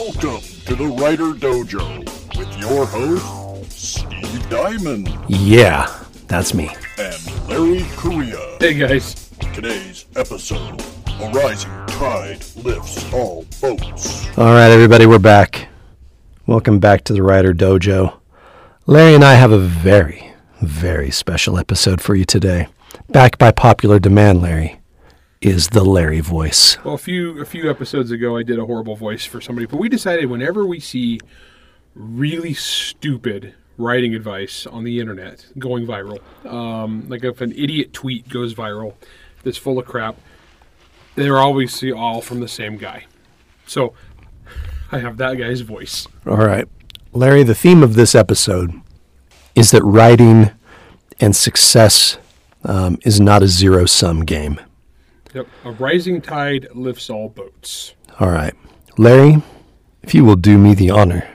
Welcome to the Writer Dojo with your host, Steve Diamond. Yeah, that's me. And Larry Correia. Hey, guys. Today's episode, A Rising Tide Lifts All Boats. All right, everybody, we're back. Welcome back to the Writer Dojo. Larry and I have a very, very special episode for you today. Back by popular demand, Larry, is the Larry voice. Well, a few episodes ago, I did a horrible voice for somebody, but we decided whenever we see really stupid writing advice on the internet going viral, like if an idiot tweet goes viral that's full of crap, they're always all from the same guy. So I have that guy's voice. All right. Larry, the theme of this episode is that writing and success is not a zero-sum game. Yep. A rising tide lifts all boats. All right. Larry, if you will do me the honor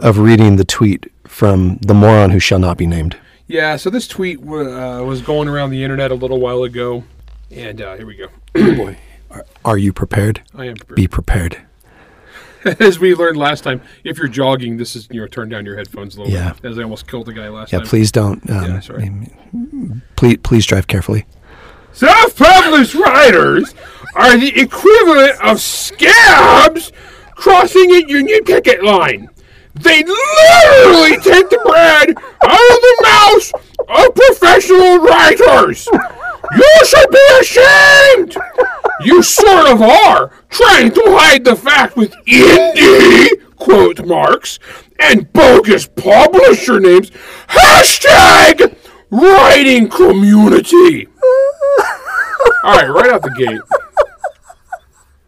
of reading the tweet from the moron who shall not be named. Yeah, so this tweet was going around the internet a little while ago, and here we go. Oh boy. Are you prepared? I am prepared. Be prepared. As we learned last time, if you're jogging, this is, turn down your headphones a little bit, as I almost killed the guy last time. Yeah, please don't. Please drive carefully. Self-published writers are the equivalent of scabs crossing a union picket line. They literally take the bread out of the mouths of professional writers. You should be ashamed. You sort of are, trying to hide the fact with indie quote marks and bogus publisher names. # writing community. All right, right out the gate.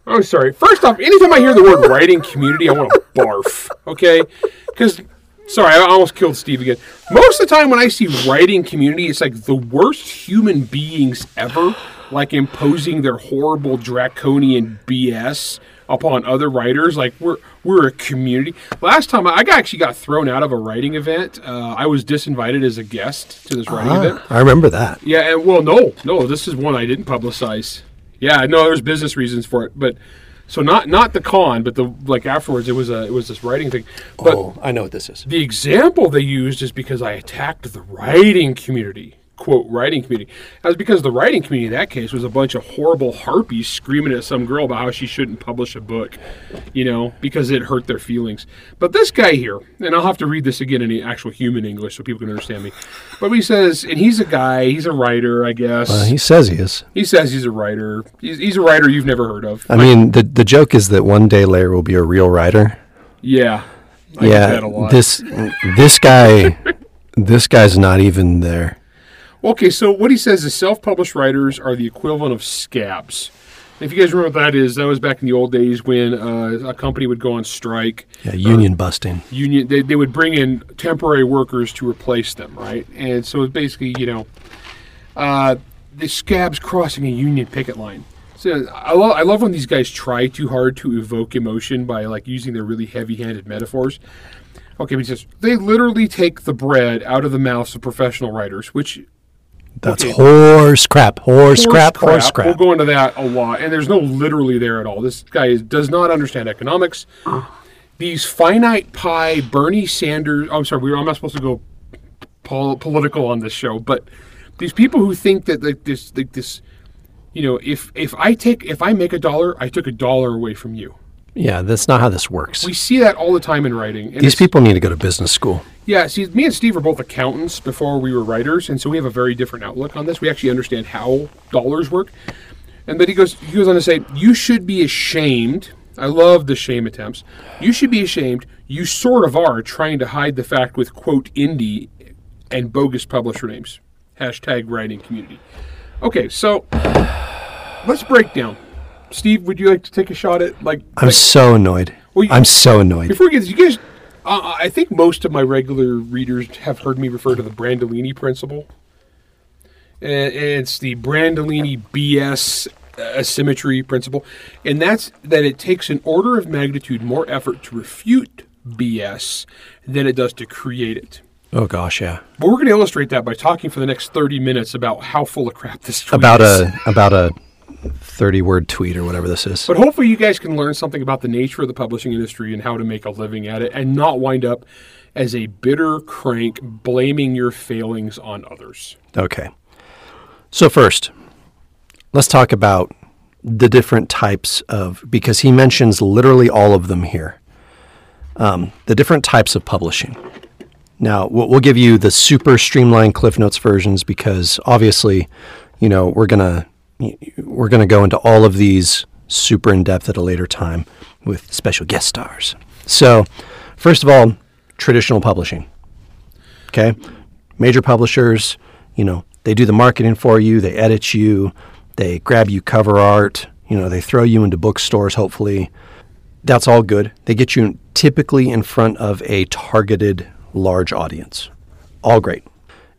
I'm sorry. First off, anytime I hear the word writing community, I want to barf, okay? Because, sorry, I almost killed Steve again. Most of the time when I see writing community, it's like the worst human beings ever, like imposing their horrible draconian BS upon other writers. Like, we're a community. Last time, I actually got thrown out of a writing event. I was disinvited as a guest to this writing event. I remember that. Yeah, and well, no, this is one I didn't publicize. Yeah, no, there's business reasons for it, but so not the con, but afterwards it was this writing thing. But I know what this is. The example they used is because I attacked the writing community. Quote, writing community. That was because the writing community in that case was a bunch of horrible harpies screaming at some girl about how she shouldn't publish a book, because it hurt their feelings. But this guy here, and I'll have to read this again in actual human English so people can understand me, but he says, and he's a writer, I guess. Well, he says he is. He says he's a writer. He's a writer you've never heard of. I mean, the joke is that one day Larry will be a real writer. Yeah. I get that a lot. This guy's not even there. Okay, so what he says is self-published writers are the equivalent of scabs. If you guys remember what that is, that was back in the old days when a company would go on strike. Yeah, union busting. They would bring in temporary workers to replace them, right? And so it's basically, the scabs crossing a union picket line. So I love when these guys try too hard to evoke emotion by using their really heavy-handed metaphors. Okay, but he says, they literally take the bread out of the mouths of professional writers, which... That's okay. Horse crap. We'll go into that a lot, and there's no literally there at all. This guy does not understand economics. These finite pie Bernie Sanders... Oh, I'm sorry, I'm not supposed to go political on this show, but these people who think that if I make $1, I took $1 away from you. Yeah, that's not how this works. We see that all the time in writing. These people need to go to business school. Yeah, see, me and Steve are both accountants before we were writers, and so we have a very different outlook on this. We actually understand how dollars work. And then he goes on to say, you should be ashamed. I love the shame attempts. You should be ashamed. You sort of are trying to hide the fact with, quote, indie and bogus publisher names. # writing community. Okay, so let's break down. Steve, would you like to take a shot at I'm so annoyed. Well, I'm so annoyed. Before we get this, you guys, I think most of my regular readers have heard me refer to the Brandolini principle. And it's the Brandolini BS asymmetry principle. And that's that it takes an order of magnitude more effort to refute BS than it does to create it. Oh, gosh, yeah. But we're going to illustrate that by talking for the next 30 minutes about how full of crap this tweet is. About a 30-word tweet or whatever this is. But hopefully you guys can learn something about the nature of the publishing industry and how to make a living at it and not wind up as a bitter crank blaming your failings on others. Okay. So first, let's talk about the different types of, because he mentions literally all of them here, the different types of publishing. Now, we'll give you the super streamlined Cliff Notes versions because obviously, you know, we're going to go into all of these super in depth at a later time with special guest stars. So, first of all, traditional publishing. Okay? Major publishers, you know, they do the marketing for you, they edit you, they grab you cover art, you know, they throw you into bookstores hopefully. That's all good. They get you typically in front of a targeted large audience. All great.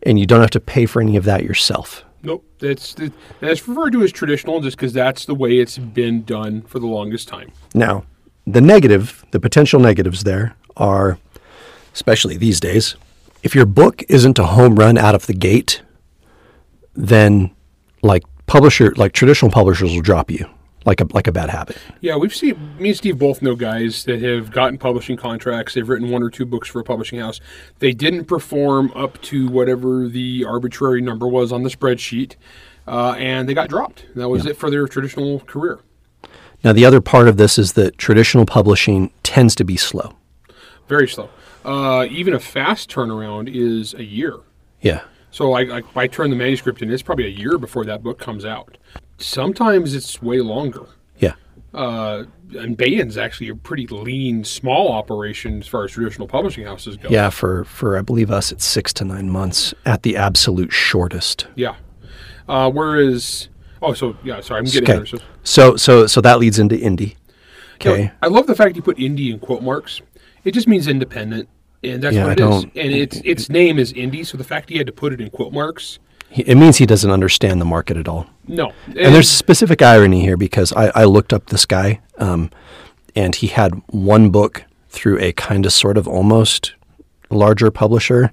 And you don't have to pay for any of that yourself. Nope. That's referred to as traditional just because that's the way it's been done for the longest time. Now, the negative, the potential negatives there are, especially these days, if your book isn't a home run out of the gate, then traditional publishers will drop you. Like a bad habit. Yeah, we've seen, me and Steve both know guys that have gotten publishing contracts. They've written one or two books for a publishing house. They didn't perform up to whatever the arbitrary number was on the spreadsheet, and they got dropped. That was it for their traditional career. Now, the other part of this is that traditional publishing tends to be slow. Very slow. Even a fast turnaround is a year. Yeah. So I turn the manuscript in. It's probably a year before that book comes out. Sometimes it's way longer. Yeah. And Baen's actually a pretty lean, small operation as far as traditional publishing houses go. Yeah, for I believe us, it's 6 to 9 months at the absolute shortest. Yeah. I'm getting there. So that leads into indie. Okay. I love the fact you put indie in quote marks. It just means independent, and that's what it is. And its name is indie, so the fact he had to put it in quote marks... It means he doesn't understand the market at all. No. And there's specific irony here because I looked up this guy, and he had one book through a kind of sort of almost larger publisher,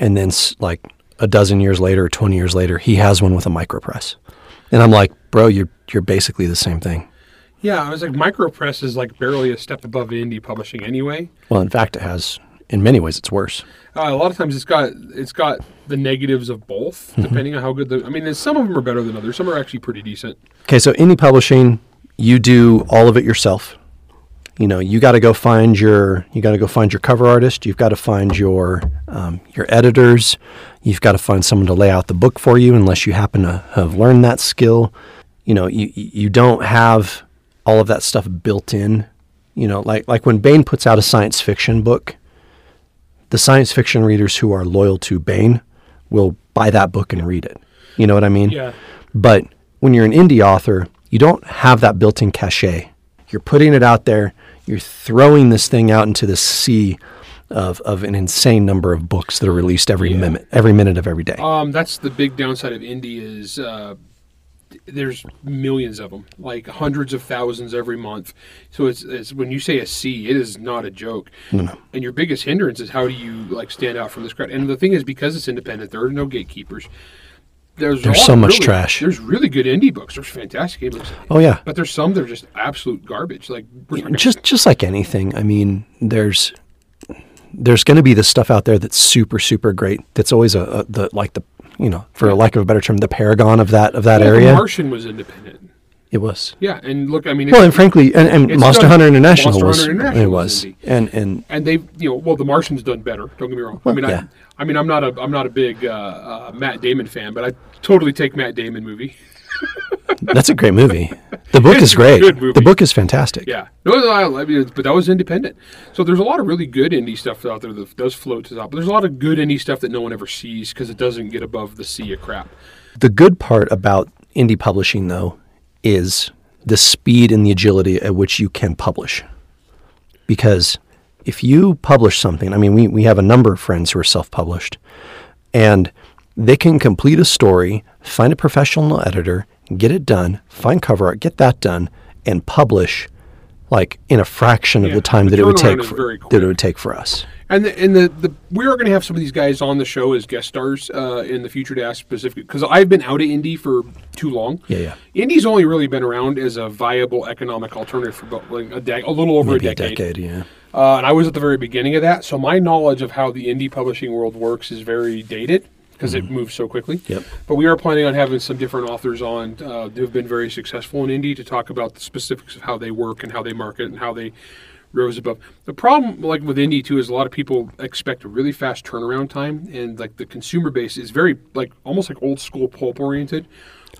and then like a dozen years later or 20 years later, he has one with a micropress. And I'm like, bro, you're basically the same thing. Yeah, I was like, micropress is like barely a step above indie publishing anyway. Well, in fact, it has... In many ways, it's worse. A lot of times, it's got the negatives of both, depending on how good the... I mean, some of them are better than others. Some are actually pretty decent. Okay, so indie publishing, you do all of it yourself. You know, you got to go find your cover artist. You've got to find your editors. You've got to find someone to lay out the book for you, unless you happen to have learned that skill. You know, you don't have all of that stuff built in. You know, like when Baen puts out a science fiction book. The science fiction readers who are loyal to Baen will buy that book and read it. You know what I mean? Yeah. But when you're an indie author, you don't have that built-in cachet. You're putting it out there. You're throwing this thing out into the sea of an insane number of books that are released every minute of every day. That's the big downside of indie is there's millions of them, like hundreds of thousands every month. So it's when you say a C, it is not a joke. No. And your biggest hindrance is how do you like stand out from this crowd? And the thing is, because it's independent, there are no gatekeepers. There's so much trash. There's really good indie books. There's fantastic indie books. Oh yeah. But there's some that are just absolute garbage. Like just like anything. I mean, there's going to be this stuff out there that's super super great. That's always the you know, for lack of a better term, the paragon of that area. The Martian was independent. It was. Yeah, and look, I mean... Well, and frankly, and Monster Hunter International was indie. And they, you know, well, The Martian's done better, don't get me wrong. Well, I mean, yeah. I'm not a big Matt Damon fan, but I totally take Matt Damon movie. That's a great movie. The book is great. The book is fantastic. Yeah. But that was independent. So there's a lot of really good indie stuff out there that does float to the top. But there's a lot of good indie stuff that no one ever sees because it doesn't get above the sea of crap. The good part about indie publishing, though, is the speed and the agility at which you can publish. Because if you publish something, I mean, we have a number of friends who are self-published, and they can complete a story, find a professional editor, get it done, find cover art, get that done, and publish like in a fraction of the time that it would take for us. And we are going to have some of these guys on the show as guest stars in the future to ask specifically, because I've been out of indie for too long. Yeah. Indie's only really been around as a viable economic alternative for about, like a little over a decade. Yeah. And I was at the very beginning of that, so my knowledge of how the indie publishing world works is very dated because it moves so quickly. Yep. But we are planning on having some different authors on who have been very successful in indie to talk about the specifics of how they work and how they market and how they rose above. The problem, like with indie too, is a lot of people expect a really fast turnaround time, and like the consumer base is very like almost like old school pulp oriented,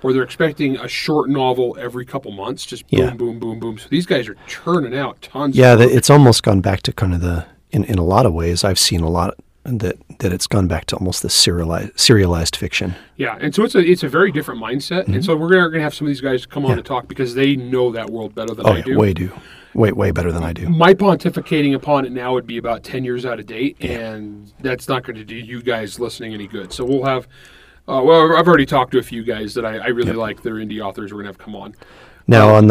where they're expecting a short novel every couple months, just boom, boom, boom, boom. So these guys are churning out tons. It's almost gone back to kind of the in a lot of ways. I've seen a lot that it's gone back to almost the serialized fiction. Yeah, and so it's a very different mindset, and so we're going to have some of these guys come on to talk because they know that world better than I do. Way better than I do. My pontificating upon it now would be about 10 years out of date, and that's not going to do you guys listening any good. So we'll have, I've already talked to a few guys that I really like. They're indie authors we're going to have come on. Now on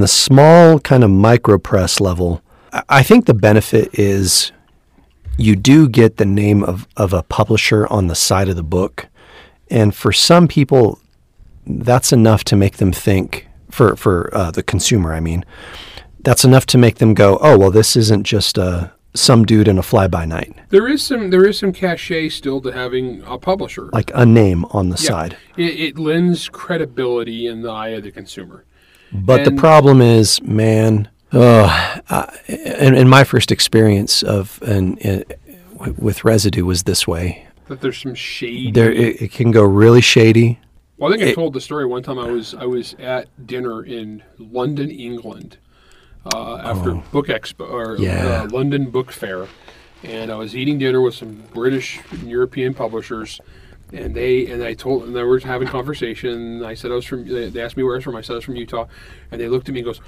the small kind of micro press level, I think the benefit is you do get the name of a publisher on the side of the book, and for some people, that's enough to make them think, for the consumer, I mean, that's enough to make them go, oh, well, this isn't just some dude in a fly-by-night. There is some cachet still to having a publisher. Like a name on the side. It lends credibility in the eye of the consumer. But the problem is, man, and my first experience with residue was this way. That there's some shade. It can go really shady. Well, I think I told the story one time. I was at dinner in London, England. After Book Expo or London Book Fair, and I was eating dinner with some British and European publishers, and they were having a conversation. I said I was from. They asked me where I was from. I said I was from Utah, and they looked at me and goes,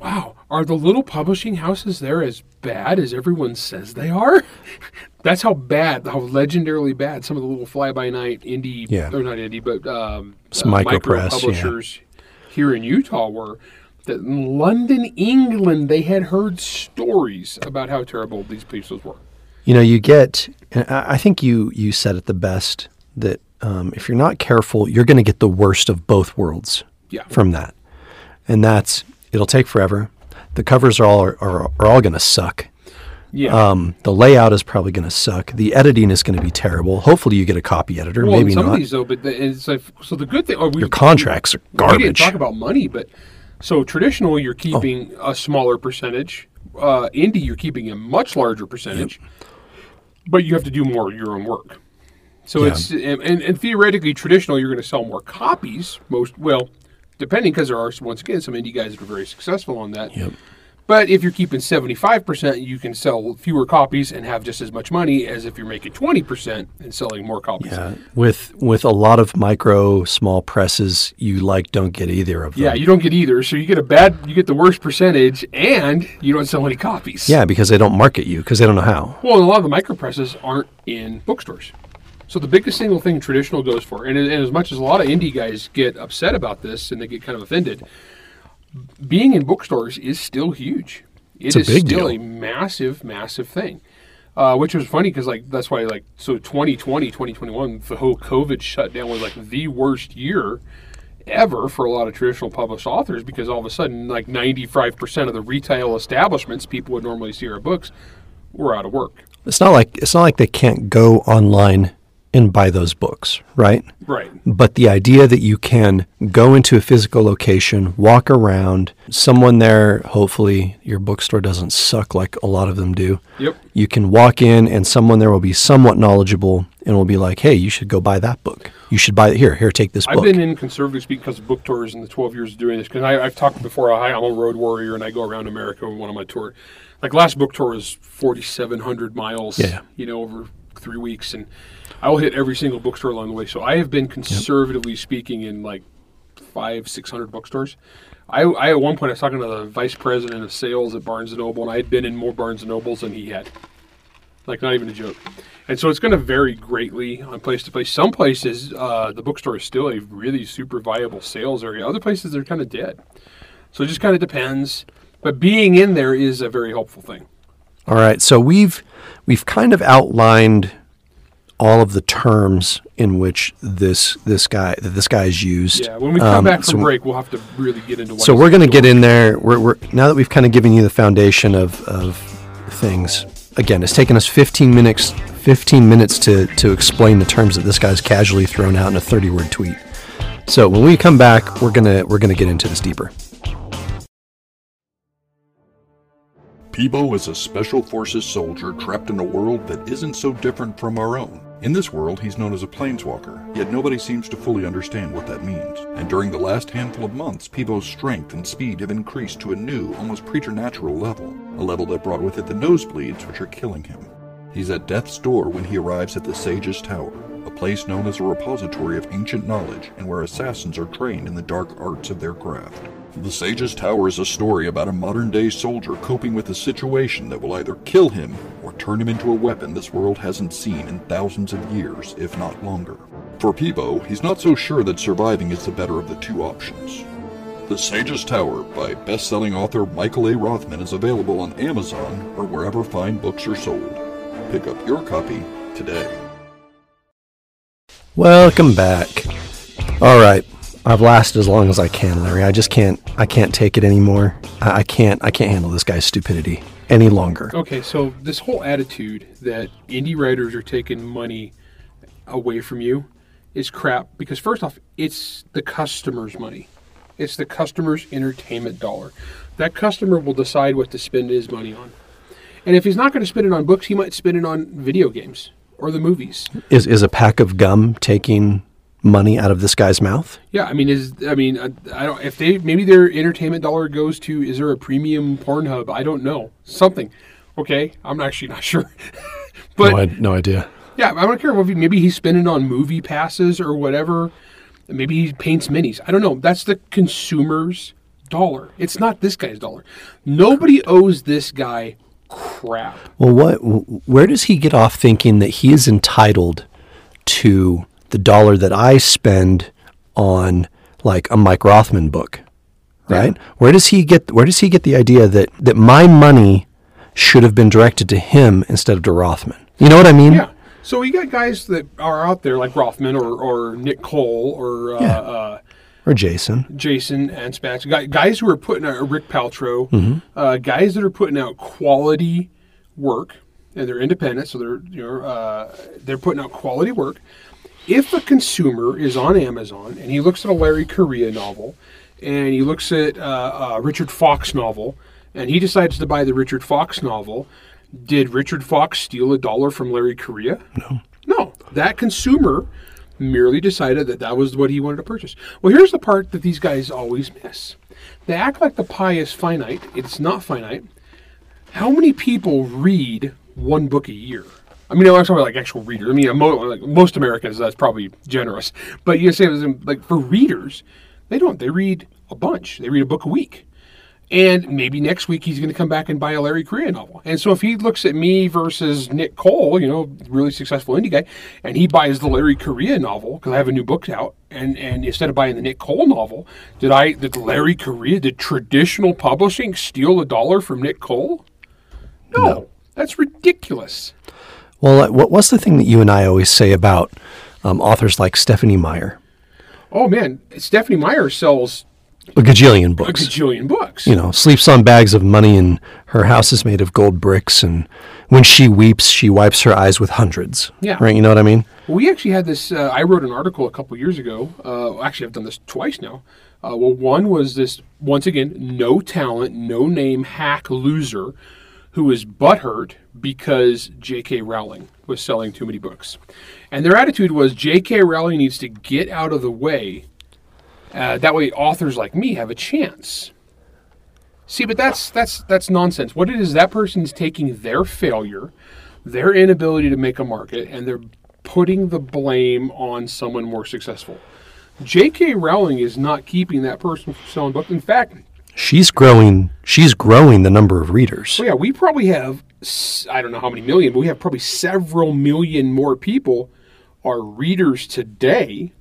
"Wow, are the little publishing houses there as bad as everyone says they are?" That's how legendarily bad some of the little fly-by-night indie, or not indie, but micro publishers here in Utah were. That in London, England, they had heard stories about how terrible these pieces were. You know, you get, and I think you said it the best, that if you're not careful, you're going to get the worst of both worlds from that. And it'll take forever. The covers are all going to suck. Yeah. The layout is probably going to suck. The editing is going to be terrible. Hopefully, you get a copy editor. Well, maybe some of these, though, but the good thing. Your contracts are garbage. We didn't talk about money, but. So traditional, you're keeping a smaller percentage. Indie, you're keeping a much larger percentage, but you have to do more of your own work. So it's and theoretically traditional, you're going to sell more copies. Depending, because there are once again some indie guys that are very successful on that. Yep. But if you're keeping 75%, you can sell fewer copies and have just as much money as if you're making 20% and selling more copies. Yeah, with a lot of micro small presses, you don't get either of them. Yeah, you don't get either. So you get the worst percentage, and you don't sell any copies. Yeah, because they don't market you because they don't know how. Well, and a lot of the micro presses aren't in bookstores. So the biggest single thing traditional goes for, and as much as a lot of indie guys get upset about this and they get kind of offended. Being in bookstores is still huge. It's a massive, massive thing, which was funny because that's why 2020, 2021, the whole COVID shutdown was the worst year ever for a lot of traditional published authors because all of a sudden 95% of the retail establishments people would normally see our books were out of work. It's not like they can't go online and buy those books, right? Right. But the idea that you can go into a physical location, walk around, someone there, hopefully your bookstore doesn't suck like a lot of them do. Yep. You can walk in and someone there will be somewhat knowledgeable and will be like, hey, you should go buy that book. You should buy it. Here, take this book. I've been in conservative speak because of book tours in the 12 years of doing this because I've talked before, I'm a road warrior and I go around America on one of my tours. Last book tour was 4,700 miles, over 3 weeks, and I will hit every single bookstore along the way. So I have been conservatively speaking in 500-600 bookstores. I at one point I was talking to the vice president of sales at Barnes & Noble, and I had been in more Barnes & Nobles than he had. Not even a joke. And so it's going to vary greatly on place to place. Some places, the bookstore is still a really super viable sales area. Other places, they're kind of dead. So it just kind of depends. But being in there is a very helpful thing. All right, so we've we've kind of outlined all of the terms in which this guy is used. Yeah, when we come back from break, we'll have to really get into. So we're going to get in there. We're now that we've kind of given you the foundation of things. Again, it's taken us 15 minutes to explain the terms that this guy's casually thrown out in a 30-word tweet. So when we come back, we're gonna get into this deeper. Peebo is a special forces soldier trapped in a world that isn't so different from our own. In this world, he's known as a planeswalker, yet nobody seems to fully understand what that means. And during the last handful of months, Peebo's strength and speed have increased to a new, almost preternatural level, a level that brought with it the nosebleeds which are killing him. He's at death's door when he arrives at the Sage's Tower, a place known as a repository of ancient knowledge and where assassins are trained in the dark arts of their craft. The Sage's Tower is a story about a modern-day soldier coping with a situation that will either kill him or turn him into a weapon this world hasn't seen in thousands of years, if not longer. For Peebo, he's not so sure that surviving is the better of the two options. The Sage's Tower by best-selling author Michael A. Rothman is available on Amazon or wherever fine books are sold. Pick up your copy today. Welcome back. All right. I've lasted as long as I can, Larry. I just can't take it anymore. I can't handle this guy's stupidity any longer. Okay, so this whole attitude that indie writers are taking money away from you is crap because, first off, it's the customer's money. It's the customer's entertainment dollar. That customer will decide what to spend his money on. And if he's not going to spend it on books, he might spend it on video games or the movies. Is a pack of gum taking money out of this guy's mouth? Yeah, I don't. If they maybe their entertainment dollar goes to, is there a premium Pornhub? I don't know, something. Okay, I'm actually not sure. But no idea. Yeah, I don't care. Maybe he's spending on movie passes or whatever. Maybe he paints minis. I don't know. That's the consumer's dollar. It's not this guy's dollar. Nobody owes this guy crap. Well, where does he get off thinking that he is entitled to the dollar that I spend on, like, a Mike Rothman book, right? Yeah. Where does he get the idea that my money should have been directed to him instead of to Rothman? You know what I mean? Yeah. So you got guys that are out there like Rothman or Nick Cole or Jason and Spatz, guys who are putting out Rick Paltrow, mm-hmm. Guys that are putting out quality work, and they're independent, so they're putting out quality work. If a consumer is on Amazon and he looks at a Larry Correia novel and he looks at a Richard Fox novel and he decides to buy the Richard Fox novel, did Richard Fox steal a dollar from Larry Correia? No. No. That consumer merely decided that was what he wanted to purchase. Well, here's the part that these guys always miss. They act like the pie is finite. It's not finite. How many people read one book a year? I mean, I'm talking about like actual readers. I mean, most Americans, that's probably generous. But you say, like, for readers, they don't. They read a bunch. They read a book a week. And maybe next week he's going to come back and buy a Larry Correia novel. And so if he looks at me versus Nick Cole, really successful indie guy, and he buys the Larry Correia novel because I have a new book out, and instead of buying the Nick Cole novel, did Larry Correia, did traditional publishing steal a dollar from Nick Cole? No. That's ridiculous. Well, what's the thing that you and I always say about authors like Stephanie Meyer? Oh, man. Stephanie Meyer sells a gajillion books. Sleeps on bags of money and her house is made of gold bricks. And when she weeps, she wipes her eyes with hundreds. Yeah. Right? You know what I mean? We actually had this. I wrote an article a couple years ago. Actually, I've done this twice now. One was this, once again, no talent, no name hack loser who was butthurt because J.K. Rowling was selling too many books. And their attitude was J.K. Rowling needs to get out of the way. That way authors like me have a chance. See, but that's nonsense. What it is, that person's taking their failure, their inability to make a market, and they're putting the blame on someone more successful. J.K. Rowling is not keeping that person from selling books. In fact, She's growing the number of readers. Well, yeah, we probably have, I don't know how many million, but we have probably several million more people are readers today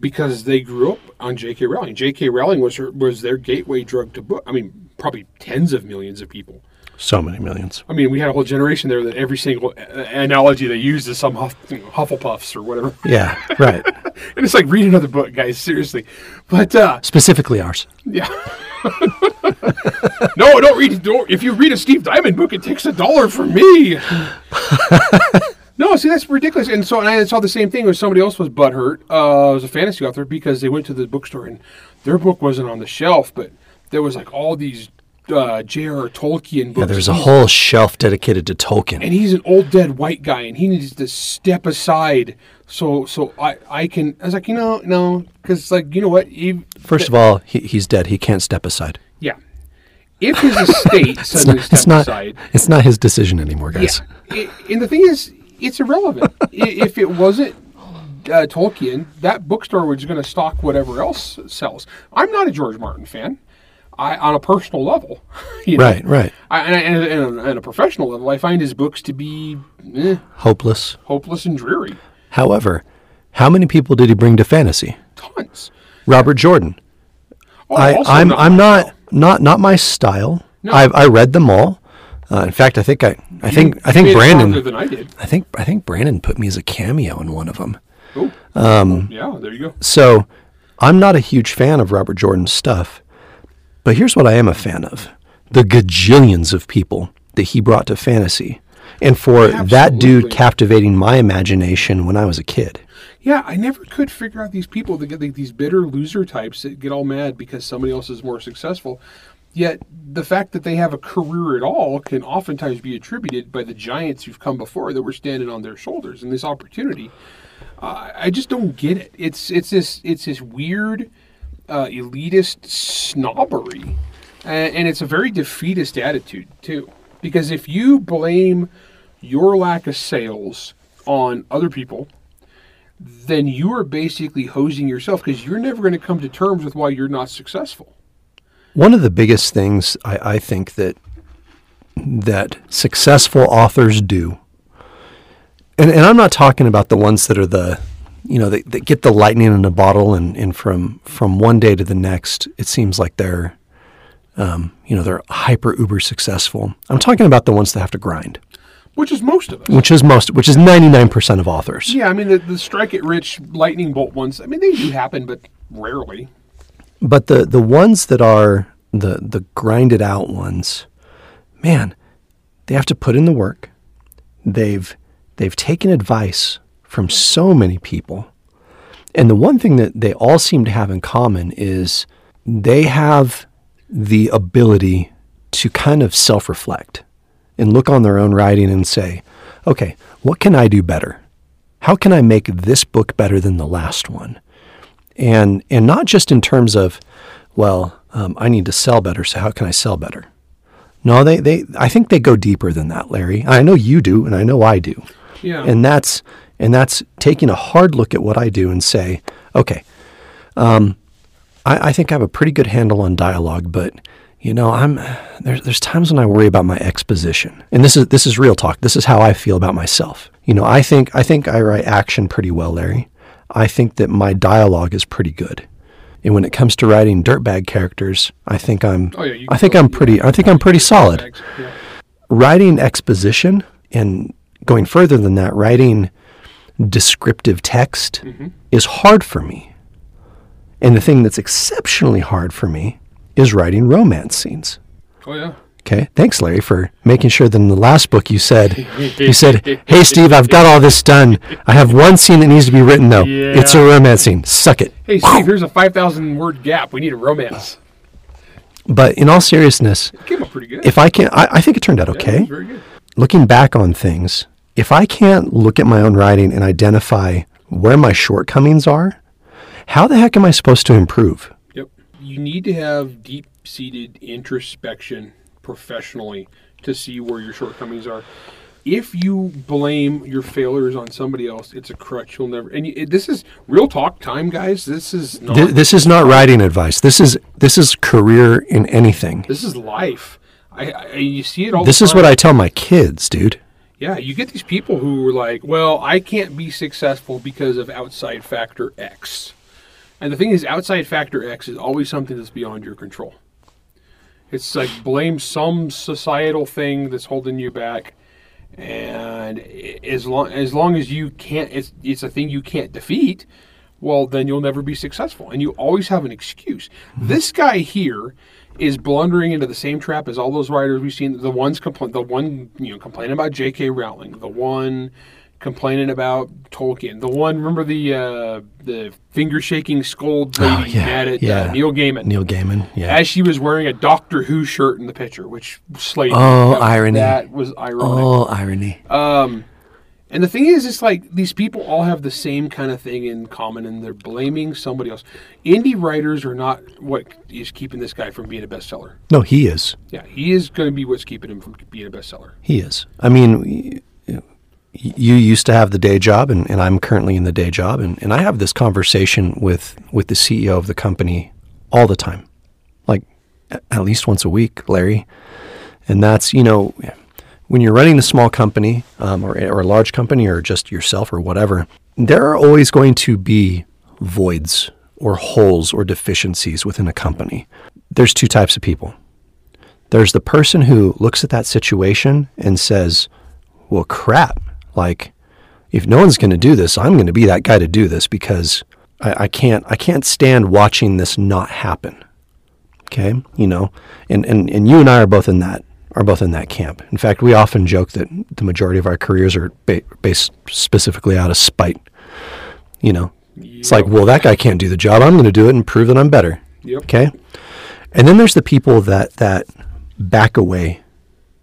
because they grew up on J.K. Rowling. J.K. Rowling was their gateway drug to book. I mean, probably tens of millions of people. So many millions. I mean, we had a whole generation there that every single analogy they used is some Hufflepuffs or whatever. Yeah, right. And it's like, read another book, guys, seriously. But specifically ours. Yeah. No, don't read. If you read a Steve Diamond book, it takes $1 from me. No, see, that's ridiculous. And so, and I saw the same thing where somebody else was butthurt. It was a fantasy author, because they went to the bookstore and their book wasn't on the shelf, but there was like all these J.R.R. Tolkien books. Yeah, there's a whole shelf dedicated to Tolkien. And he's an old dead white guy, and he needs to step aside so I was like, no, because, like, you know what? First of all, he's dead. He can't step aside. Yeah. If his estate suddenly steps aside. It's not his decision anymore, guys. Yeah. And the thing is, it's irrelevant. If it wasn't Tolkien, that bookstore was going to stock whatever else sells. I'm not a George Martin fan. On a personal level, you know? Right. And on a professional level, I find his books to be hopeless and dreary. However, how many people did he bring to fantasy? Tons. Robert Jordan. Oh, I'm not my style. No. I read them all. In fact, I think Brandon. Than I did. I think Brandon put me as a cameo in one of them. Oh. Yeah. There you go. So, I'm not a huge fan of Robert Jordan's stuff. But here's what I am a fan of: the gajillions of people that he brought to fantasy, and for Absolutely. That dude captivating my imagination when I was a kid. Yeah, I never could figure out these people that get like these bitter loser types that get all mad because somebody else is more successful. Yet the fact that they have a career at all can oftentimes be attributed by the giants who've come before that were standing on their shoulders in this opportunity. I just don't get it. It's this weird. Elitist snobbery, and it's a very defeatist attitude too, because if you blame your lack of sales on other people, then you are basically hosing yourself, because you're never going to come to terms with why you're not successful. One of the biggest things I think that successful authors do, and I'm not talking about the ones that are the, you know, they get the lightning in a bottle, and from one day to the next, it seems like they're, they're hyper uber successful. I'm talking about the ones that have to grind, which is most of us. Which is 99% of authors. Yeah, I mean the strike it rich lightning bolt ones. I mean they do happen, but rarely. But the ones that are the grinded out ones, man, they have to put in the work. They've taken advice from so many people. And the one thing that they all seem to have in common is they have the ability to kind of self-reflect and look on their own writing and say, okay, what can I do better? How can I make this book better than the last one? And not just in terms of, I need to sell better, so how can I sell better? No, I think they go deeper than that, Larry. I know you do, and I know I do. Yeah. And that's taking a hard look at what I do and say, okay, I think I have a pretty good handle on dialogue, but there's times when I worry about my exposition. And this is real talk. This is how I feel about myself. You know, I think I write action pretty well, Larry. I think that my dialogue is pretty good. And when it comes to writing dirtbag characters, I think I'm pretty solid. Yeah. Writing exposition and going further than that, writing descriptive text is hard for me. And the thing that's exceptionally hard for me is writing romance scenes. Oh, yeah. Okay. Thanks, Larry, for making sure that in the last book you said, hey, Steve, I've got all this done. I have one scene that needs to be written, though. Yeah. It's a romance scene. Suck it. Hey, Steve, here's a 5,000-word gap. We need a romance. But in all seriousness, it came up pretty good. I think it turned out okay. Yeah, it was very good. Looking back on things, if I can't look at my own writing and identify where my shortcomings are, how the heck am I supposed to improve? Yep. You need to have deep-seated introspection professionally to see where your shortcomings are. If you blame your failures on somebody else, it's a crutch you'll never. This is real talk time, guys. This is not writing advice. This is career in anything. This is life. You see it all the time. This is what I tell my kids, dude. Yeah, you get these people who are like, well, I can't be successful because of outside factor X. And the thing is, outside factor X is always something that's beyond your control. It's like blame some societal thing that's holding you back, and as long as you can't, it's a thing you can't defeat. Well, then you'll never be successful, and you always have an excuse. This guy here is blundering into the same trap as all those writers we've seen. The ones complaining about J.K. Rowling, the one complaining about Tolkien, the one, remember the finger shaking scold lady mad at Neil Gaiman. Neil Gaiman, yeah. As she was wearing a Doctor Who shirt in the picture, which slayed. Oh, irony! That was ironic. Oh, irony. And the thing is, it's like these people all have the same kind of thing in common, and they're blaming somebody else. Indie writers are not what is keeping this guy from being a bestseller. No, he is. Yeah, he is going to be what's keeping him from being a bestseller. He is. I mean, you used to have the day job, and I'm currently in the day job, and I have this conversation with the CEO of the company all the time, like at least once a week, Larry. And that's, you know... When you're running a small company or a large company or just yourself or whatever, there are always going to be voids or holes or deficiencies within a company. There's two types of people. There's the person who looks at that situation and says, well, crap, like if no one's going to do this, I'm going to be that guy to do this because I can't stand watching this not happen. Okay. You know, and you and I are both in that camp. In fact, we often joke that the majority of our careers are based specifically out of spite. You know, yep. It's like, well, that guy can't do the job. I'm going to do it and prove that I'm better. Yep. Okay. And then there's the people that back away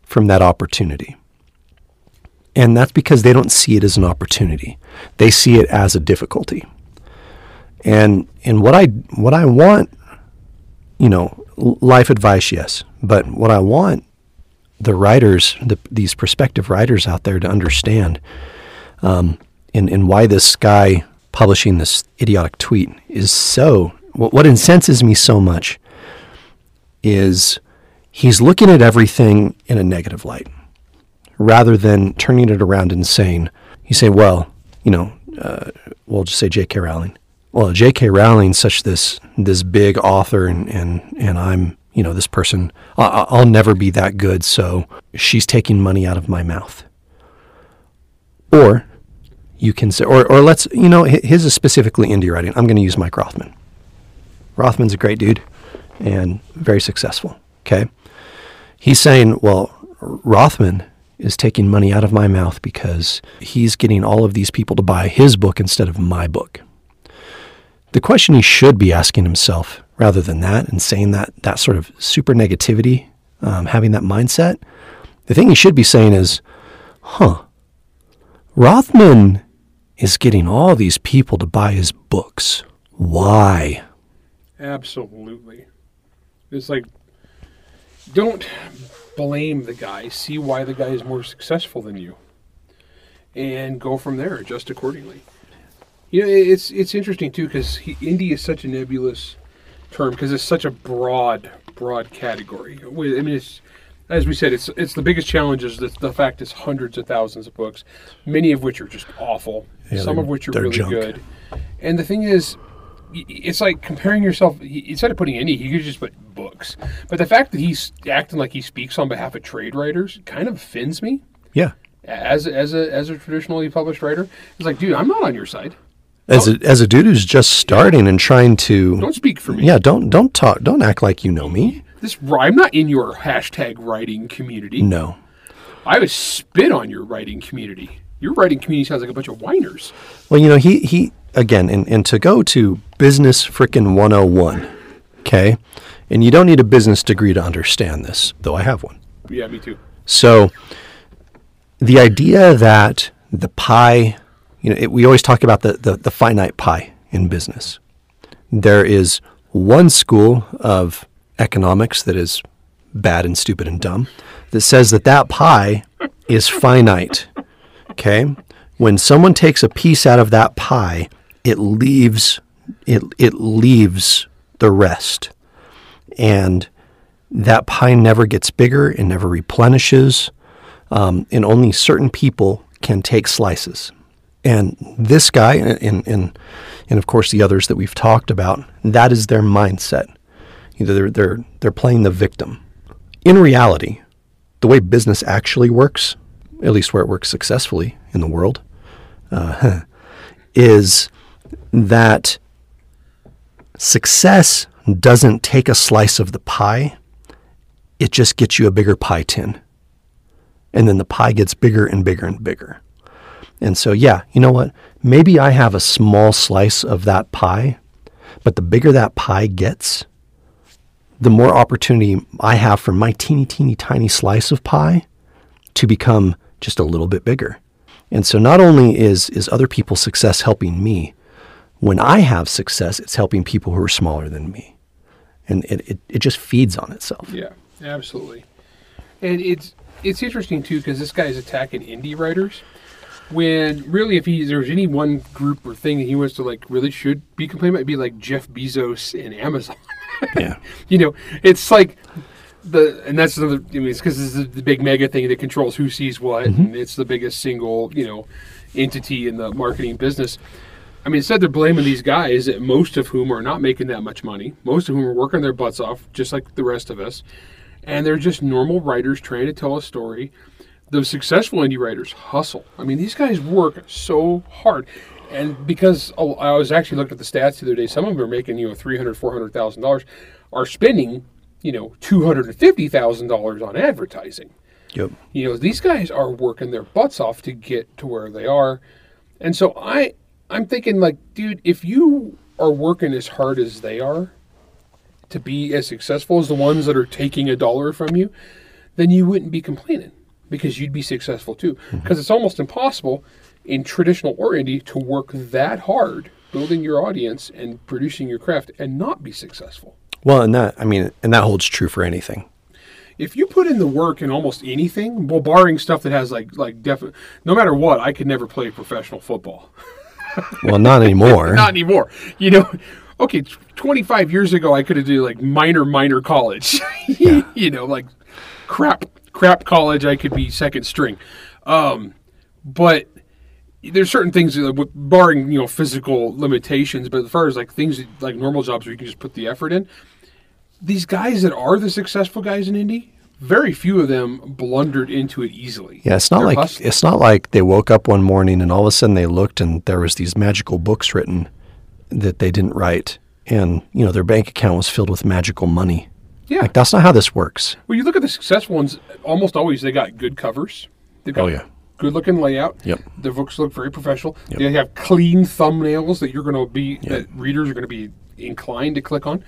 from that opportunity. And that's because they don't see it as an opportunity. They see it as a difficulty. And what I want, you know, life advice, yes, but what I want the writers, these prospective writers out there to understand and why this guy publishing this idiotic tweet is so, what incenses me so much is he's looking at everything in a negative light rather than turning it around and saying, you say, well, you know, we'll just say J.K. Rowling. Well, J.K. Rowling, such this big author and I'm, you know, this person, I'll never be that good, so she's taking money out of my mouth. Or you can say, or let's, you know, his is specifically indie writing. I'm going to use Mike Rothman. Rothman's a great dude and very successful, okay? He's saying, well, Rothman is taking money out of my mouth because he's getting all of these people to buy his book instead of my book. The question he should be asking himself rather than that and saying that sort of super negativity, having that mindset, the thing he should be saying is, Rothman is getting all these people to buy his books. Why? Absolutely. It's like, don't blame the guy. See why the guy is more successful than you and go from there, adjust accordingly. You know, it's interesting, too, because indie is such a nebulous term because it's such a broad category. I mean, it's, as we said, it's the biggest challenge is the fact is hundreds of thousands of books, many of which are just awful, some of which are really junk. Good. And the thing is, it's like comparing yourself, instead of putting indie, he could just put books. But the fact that he's acting like he speaks on behalf of trade writers kind of offends me. Yeah. As a traditionally published writer, it's like, dude, I'm not on your side. As a dude who's just starting and trying to... Don't speak for me. Yeah, don't talk. Don't act like you know me. I'm not in your hashtag writing community. No. I would spit on your writing community. Your writing community sounds like a bunch of whiners. Well, you know, he again, and to go to business frickin' 101, okay? And you don't need a business degree to understand this, though I have one. Yeah, me too. So the idea that the pie... You know, we always talk about the finite pie in business. There is one school of economics that is bad and stupid and dumb that says that pie is finite, okay? When someone takes a piece out of that pie, it leaves the rest. And that pie never gets bigger, it never replenishes, and only certain people can take slices. And this guy, and of course the others that we've talked about, that is their mindset. You know, they're playing the victim. In reality, the way business actually works, at least where it works successfully in the world, is that success doesn't take a slice of the pie. It just gets you a bigger pie tin. And then the pie gets bigger and bigger and bigger. And so, yeah, you know what? Maybe I have a small slice of that pie, but the bigger that pie gets, the more opportunity I have for my teeny, teeny, tiny slice of pie to become just a little bit bigger. And so not only is other people's success helping me, when I have success, it's helping people who are smaller than me. And it just feeds on itself. Yeah, absolutely. And it's interesting, too, because this guy's attacking indie writers, when really if there's any one group or thing that he wants to, like, really should be complaining about, it'd be like Jeff Bezos and Amazon. Yeah. You know, it's like and that's another, I mean, it's because this is the big mega thing that controls who sees what, mm-hmm. and it's the biggest single, you know, entity in the marketing business. I mean, instead they're blaming these guys, most of whom are not making that much money, most of whom are working their butts off, just like the rest of us, and they're just normal writers trying to tell a story. The successful indie writers hustle. I mean, these guys work so hard. And because I was actually looking at the stats the other day, some of them are making, you know, $300,000, $400,000, are spending, you know, $250,000 on advertising. Yep. You know, these guys are working their butts off to get to where they are. And so I'm thinking, like, dude, if you are working as hard as they are to be as successful as the ones that are taking a dollar from you, then you wouldn't be complaining because you'd be successful too. Because mm-hmm. it's almost impossible in traditional or indie to work that hard building your audience and producing your craft and not be successful. Well, and that holds true for anything. If you put in the work in almost anything, well, barring stuff that has no matter what, I could never play professional football. Well, not anymore. Not anymore. You know, okay, 25 years ago, I could have done like minor college, yeah. You know, like crap college. I could be second string. But there's certain things, barring, you know, physical limitations, but as far as like things like normal jobs where you can just put the effort in, these guys that are the successful guys in indie, very few of them blundered into it easily. Yeah, it's not like they woke up one morning and all of a sudden they looked and there was these magical books written that they didn't write, and, you know, their bank account was filled with magical money. Yeah, like, that's not how this works. Well, you look at the successful ones, almost always they got good covers. They've got good-looking layout. Yep. Their books look very professional. Yep. They have clean thumbnails that readers are going to be inclined to click on.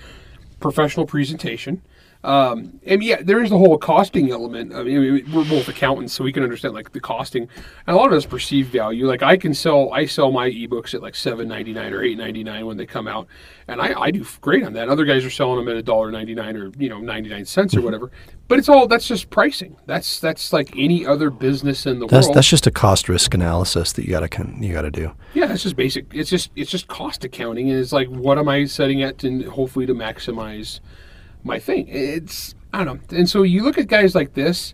Professional presentation. And yeah, there is the whole costing element. I mean, we're both accountants, so we can understand like the costing. And a lot of it's perceived value. Like I sell my ebooks at like $7.99 or $8.99 when they come out, and I do great on that. Other guys are selling them at $1.99 or, you know, 99 cents or whatever. But that's just pricing. That's like any other business in the world. That's just a cost risk analysis that you gotta do. Yeah, that's just basic. It's just cost accounting, and it's like, what am I setting at to hopefully to maximize my thing. It's, I don't know. And so you look at guys like this,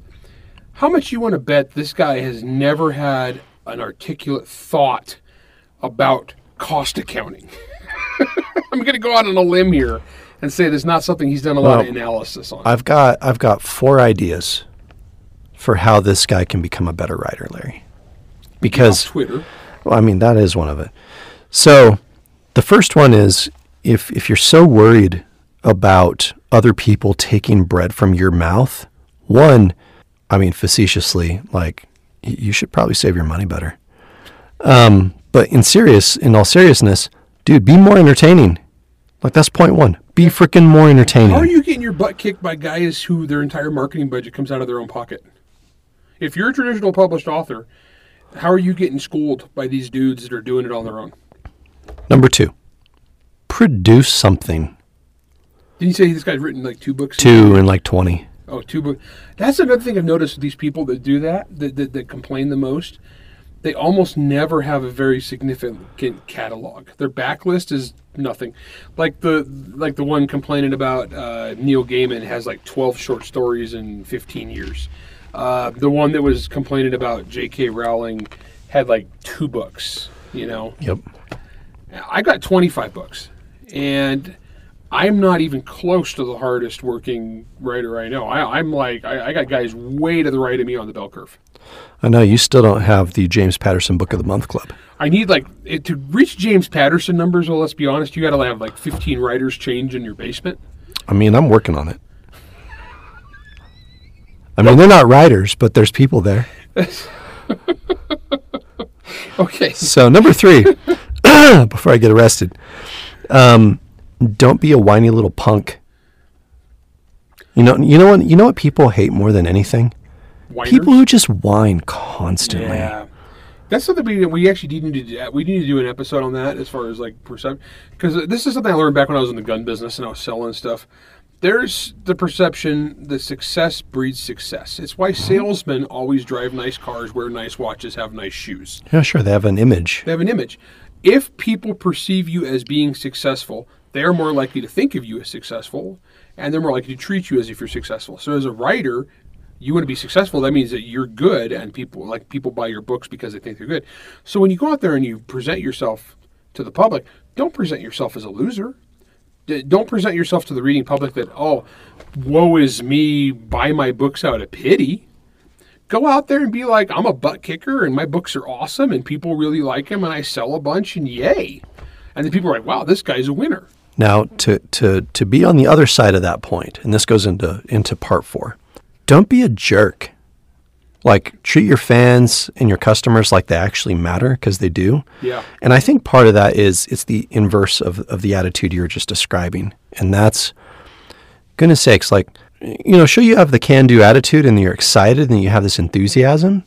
how much you want to bet this guy has never had an articulate thought about cost accounting? I'm going to go out on a limb here and say there's not something he's done a lot of analysis on. I've got four ideas for how this guy can become a better writer, Larry. Because Twitter. Well, I mean, that is one of it. So the first one is if you're so worried about other people taking bread from your mouth, one, I mean, facetiously, like, you should probably save your money better. But in all seriousness, dude, be more entertaining. Like, that's point one. Be freaking more entertaining. How are you getting your butt kicked by guys who their entire marketing budget comes out of their own pocket? If you're a traditional published author, how are you getting schooled by these dudes that are doing it on their own? Number two, produce something. Did you say this guy's written like two books? Two and like 20. Oh, two books. That's another thing I've noticed with these people that do that complain the most. They almost never have a very significant catalog. Their backlist is nothing. Like the one complaining about Neil Gaiman has like 12 short stories in 15 years. The one that was complaining about J.K. Rowling had like two books, you know. Yep. I got 25 books. And I'm not even close to the hardest working writer I know. I'm like, I got guys way to the right of me on the bell curve. I know you still don't have the James Patterson Book of the Month Club. I need to reach James Patterson numbers. Well, let's be honest, you got to have 15 writers change in your basement. I mean, I'm working on it. I mean, they're not writers, but there's people there. Okay. So number 3, before I get arrested, don't be a whiny little punk. You know what people hate more than anything? Whiners? People who just whine constantly. Yeah. That's something we actually need to do. We need to do an episode on that as far as perception. Because this is something I learned back when I was in the gun business and I was selling stuff. There's the perception that success breeds success. It's why salesmen always drive nice cars, wear nice watches, have nice shoes. Yeah, sure. They have an image. If people perceive you as being successful, they're more likely to think of you as successful, and they're more likely to treat you as if you're successful. So as a writer, you want to be successful. That means that you're good, and people buy your books because they think they're good. So when you go out there and you present yourself to the public, don't present yourself as a loser. Don't present yourself to the reading public that, oh, woe is me, buy my books out of pity. Go out there and be like, I'm a butt kicker and my books are awesome and people really like them and I sell a bunch and yay. And then people are like, wow, this guy's a winner. Now, to be on the other side of that point, and this goes into part 4, don't be a jerk. Treat your fans and your customers like they actually matter, because they do. Yeah. And I think part of that is it's the inverse of the attitude you were just describing. And that's, goodness sakes, sure you have the can-do attitude and you're excited and you have this enthusiasm.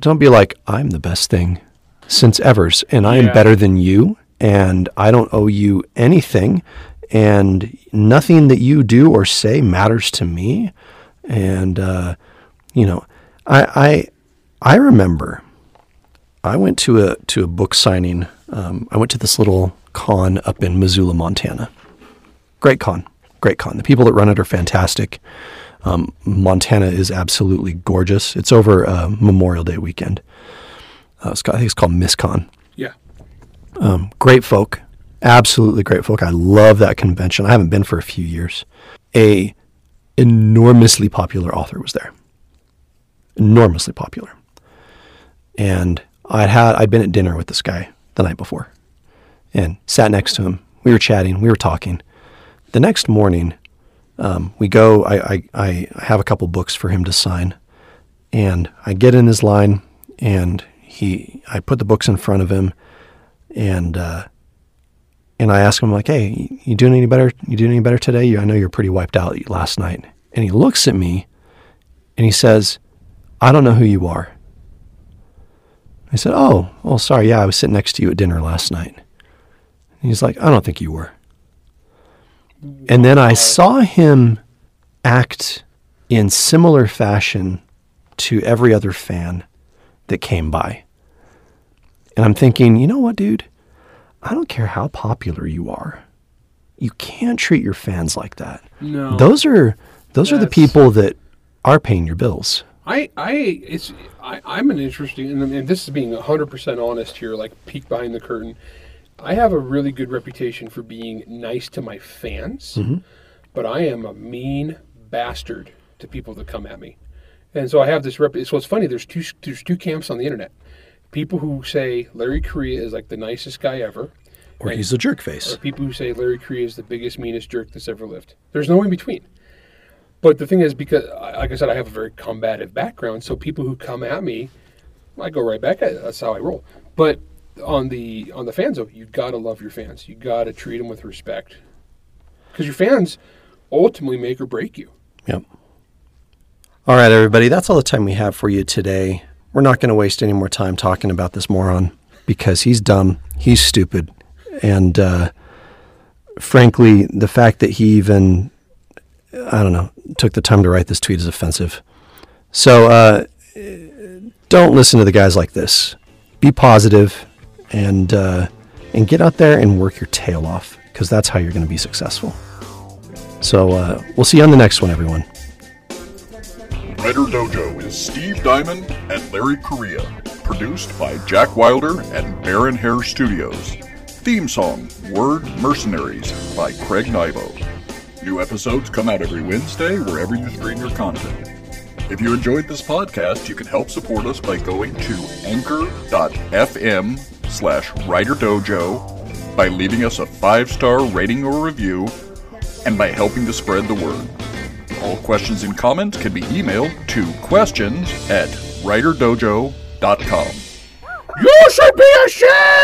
Don't be like, I'm the best thing since evers and I am better than you and I don't owe you anything and nothing that you do or say matters to me. And, I remember I went to a book signing. I went to this little con up in Missoula, Montana. Great con. The people that run it are fantastic. Montana is absolutely gorgeous. It's over Memorial Day weekend. I think it's called MisCon. Yeah. Great folk. Absolutely great folk. I love that convention. I haven't been for a few years. A enormously popular author was there. Enormously popular. And I'd been at dinner with this guy the night before and sat next to him. We were chatting, we were talking. The next morning, I have a couple books for him to sign and I get in his line and I put the books in front of him and I ask him hey, you doing any better today? I know you're pretty wiped out last night. And he looks at me and he says, I don't know who you are. I said, oh, sorry. Yeah, I was sitting next to you at dinner last night. And he's like, I don't think you were. And then I saw him act in similar fashion to every other fan that came by. And I'm thinking, you know what, dude? I don't care how popular you are. You can't treat your fans like that. No. Those are the people that are paying your bills. I'm an interesting, and this is being 100% honest here, peek behind the curtain. I have a really good reputation for being nice to my fans, but I am a mean bastard to people that come at me. And so I have this so it's funny, there's two camps on the internet. People who say Larry Correia is the nicest guy ever. Or he's a jerk face. Or people who say Larry Correia is the biggest, meanest jerk that's ever lived. There's no in between. But the thing is, because, like I said, I have a very combative background, so people who come at me, I go right back at it. That's how I roll. But on the fans, though, you got to love your fans. You got to treat them with respect. Because your fans ultimately make or break you. Yep. All right, everybody, that's all the time we have for you today. We're not going to waste any more time talking about this moron because he's dumb, he's stupid, and frankly, the fact that he even... I don't know, took the time to write this tweet is offensive. So don't listen to the guys like this. Be positive and get out there and work your tail off because that's how you're going to be successful. So we'll see you on the next one, everyone. Writer Dojo is Steve Diamond and Larry Correia. Produced by Jack Wilder and Baron Hare Studios. Theme song, Word Mercenaries by Craig Naivo. New episodes come out every Wednesday wherever you stream your content. If you enjoyed this podcast, you can help support us by going to anchor.fm/writerdojo, by leaving us a 5-star rating or review, and by helping to spread the word. All questions and comments can be emailed to questions@writerdojo.com. You should be ashamed!